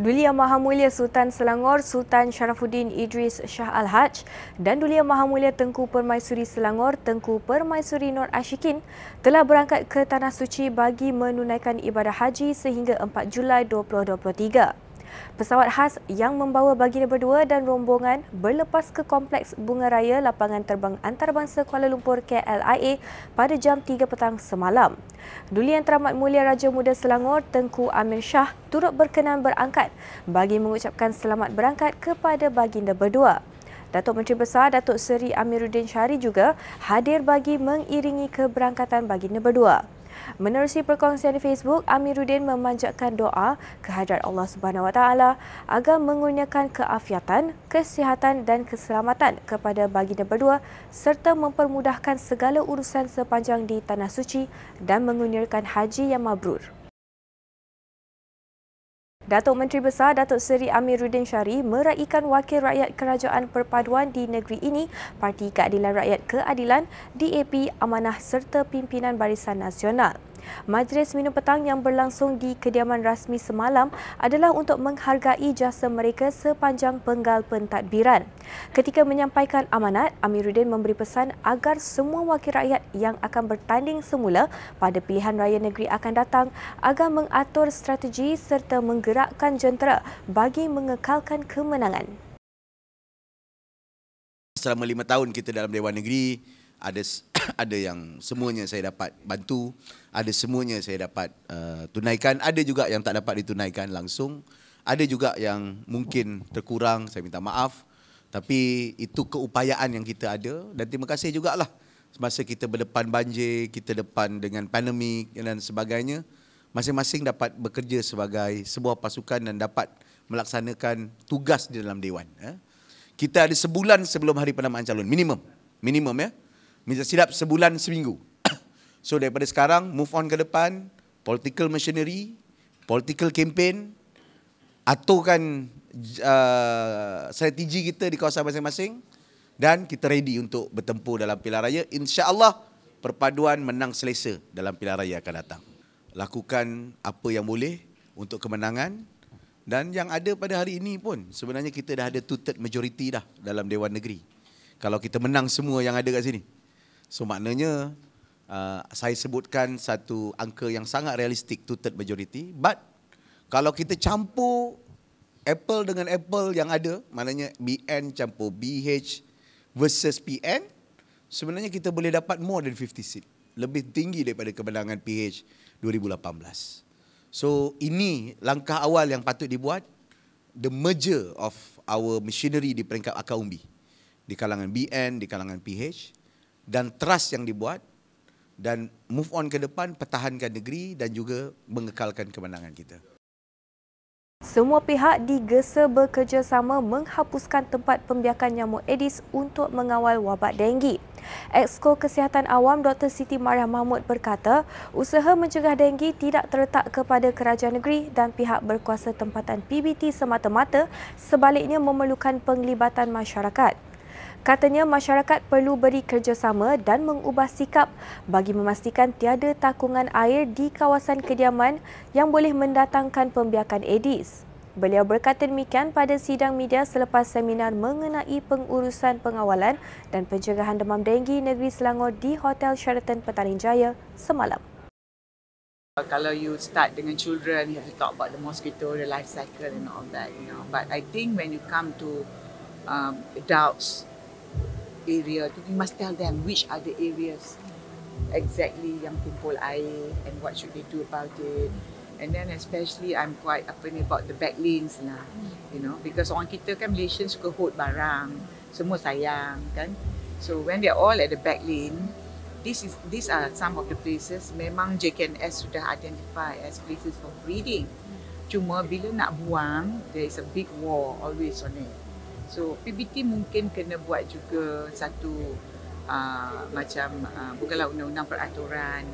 Dulia Maha Mulia Sultan Selangor Sultan Syarafuddin Idris Shah Al-Haj dan Dulia Maha Mulia Tengku Permaisuri Selangor Tengku Permaisuri Nur Ashikin telah berangkat ke Tanah Suci bagi menunaikan ibadah haji sehingga 4 Julai 2023. Pesawat khas yang membawa baginda berdua dan rombongan berlepas ke Kompleks Bunga Raya Lapangan Terbang Antarabangsa Kuala Lumpur KLIA pada jam 3 petang semalam. Duli Yang Teramat Mulia Raja Muda Selangor Tengku Amir Shah turut berkenan berangkat bagi mengucapkan selamat berangkat kepada baginda berdua. Datuk Menteri Besar Datuk Seri Amirudin Shari juga hadir bagi mengiringi keberangkatan baginda berdua. Menerusi perkongsian di Facebook, Amirudin memanjatkan doa kehadrat Allah SWT agar mengurniakan keafiatan, kesihatan dan keselamatan kepada baginda berdua serta mempermudahkan segala urusan sepanjang di Tanah Suci dan mengurniakan haji yang mabrur. Datuk Menteri Besar Datuk Seri Amirudin Shari meraikan Wakil Rakyat Kerajaan Perpaduan di negeri ini, Parti Keadilan Rakyat Keadilan, DAP, Amanah serta pimpinan Barisan Nasional. Majlis minum petang yang berlangsung di kediaman rasmi semalam adalah untuk menghargai jasa mereka sepanjang penggal pentadbiran. Ketika menyampaikan amanat, Amirudin memberi pesan agar semua wakil rakyat yang akan bertanding semula pada pilihan raya negeri akan datang agar mengatur strategi serta menggerakkan jentera bagi mengekalkan kemenangan. Selama 5 tahun kita dalam Dewan Negeri, ada yang semuanya saya dapat bantu, ada semuanya saya dapat tunaikan, ada juga yang tak dapat ditunaikan langsung, ada juga yang mungkin terkurang, saya minta maaf. Tapi itu keupayaan yang kita ada dan terima kasih jugalah semasa kita berdepan banjir, kita depan dengan pandemik dan sebagainya. Masing-masing dapat bekerja sebagai sebuah pasukan dan dapat melaksanakan tugas di dalam Dewan. Kita ada sebulan sebelum hari penamaan calon, minimum ya. Minta silap sebulan seminggu. So daripada sekarang move on ke depan, political machinery, political campaign, aturkan strategi kita di kawasan masing-masing dan kita ready untuk bertempur dalam pilihan raya. InsyaAllah perpaduan menang selesa dalam pilihan raya akan datang. Lakukan apa yang boleh untuk kemenangan dan yang ada pada hari ini pun sebenarnya kita dah ada 2/3 majoriti dah dalam Dewan Negeri. Kalau kita menang semua yang ada kat sini. So maknanya saya sebutkan satu angka yang sangat realistik 2/3 majoriti, but kalau kita campur apple dengan apple yang ada, maknanya BN campur BH versus PN, sebenarnya kita boleh dapat more than 50 seat. Lebih tinggi daripada kemenangan PH 2018. So ini langkah awal yang patut dibuat, the merger of our machinery di peringkat akar umbi, di kalangan BN, di kalangan PH dan trust yang dibuat dan move on ke depan, pertahankan negeri dan juga mengekalkan kemenangan kita. Semua pihak digesa bekerjasama menghapuskan tempat pembiakan nyamuk Aedes untuk mengawal wabak denggi. Exco Kesihatan Awam Dr. Siti Mariah Mahmud berkata, usaha mencegah denggi tidak terletak kepada kerajaan negeri dan pihak berkuasa tempatan PBT semata-mata, sebaliknya memerlukan penglibatan masyarakat. Katanya masyarakat perlu beri kerjasama dan mengubah sikap bagi memastikan tiada takungan air di kawasan kediaman yang boleh mendatangkan pembiakan Aedes. Beliau berkata demikian pada sidang media selepas seminar mengenai pengurusan pengawalan dan pencegahan demam denggi negeri Selangor di Hotel Sheraton Petaling Jaya semalam. Kalau you start dengan children, you have to talk about the mosquito, the life cycle and all that, you know. But I think when you come to adults area, you must tell them which are the areas exactly yang tumpul air and what should they do about it. And then especially I'm quite about the back lanes lah, you know, because orang kita kan Malaysian suka hold barang, semua sayang kan. So when they're all at the back lane, these are some of the places memang JKNS sudah identify as places for breeding. Cuma bila nak buang, there is a big war always on it. So PBT mungkin kena buat juga satu bukanlah undang-undang peraturan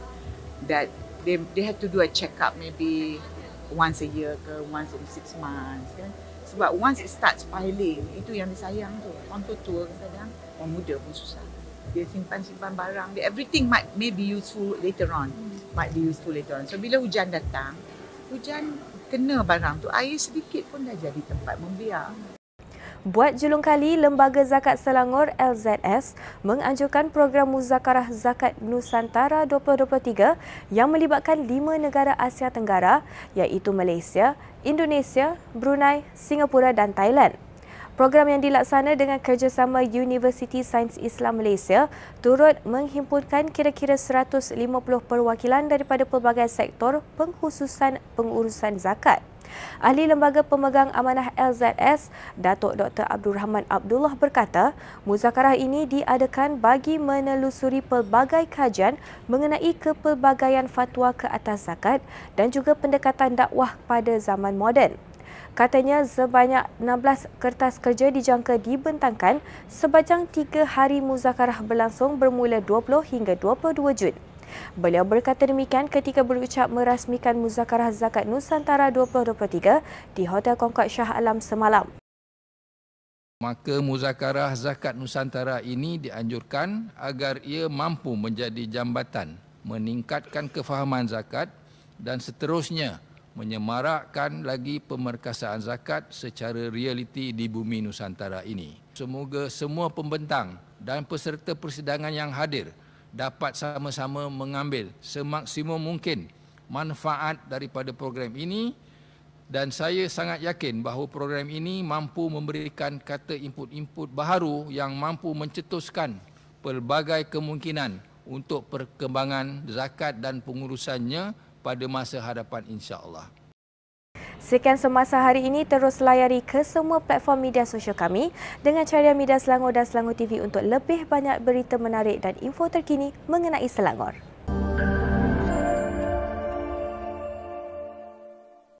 that they have to do a check-up maybe once a year ke once in 6 months kan. Sebab once it starts piling, itu yang disayang tu. Orang tua kadang, orang muda pun susah. Dia simpan barang, everything might be useful later on. So bila hujan datang, hujan kena barang tu, air sedikit pun dah jadi tempat membiar. Buat julung kali, Lembaga Zakat Selangor LZS menganjurkan program Muzakarah Zakat Nusantara 2023 yang melibatkan 5 negara Asia Tenggara iaitu Malaysia, Indonesia, Brunei, Singapura dan Thailand. Program yang dilaksana dengan kerjasama Universiti Sains Islam Malaysia turut menghimpunkan kira-kira 150 perwakilan daripada pelbagai sektor pengkhususan pengurusan zakat. Ahli Lembaga Pemegang Amanah LZS, Datuk Dr. Abdul Rahman Abdullah berkata, muzakarah ini diadakan bagi menelusuri pelbagai kajian mengenai kepelbagaian fatwa ke atas zakat dan juga pendekatan dakwah pada zaman moden. Katanya sebanyak 16 kertas kerja dijangka dibentangkan sepanjang 3 hari muzakarah berlangsung bermula 20 hingga 22 Jun. Beliau berkata demikian ketika berucap merasmikan Muzakarah Zakat Nusantara 2023 di Hotel Concord Shah Alam semalam. Maka Muzakarah Zakat Nusantara ini dianjurkan agar ia mampu menjadi jambatan, meningkatkan kefahaman zakat dan seterusnya menyemarakkan lagi pemerkasaan zakat secara realiti di bumi Nusantara ini. Semoga semua pembentang dan peserta persidangan yang hadir dapat sama-sama mengambil semaksimum mungkin manfaat daripada program ini dan saya sangat yakin bahawa program ini mampu memberikan kata input-input baharu yang mampu mencetuskan pelbagai kemungkinan untuk perkembangan zakat dan pengurusannya pada masa hadapan insya-Allah. Sekian Semasa hari ini, terus layari ke semua platform media sosial kami dengan Cahaya Media Selangor dan Selangor TV untuk lebih banyak berita menarik dan info terkini mengenai Selangor.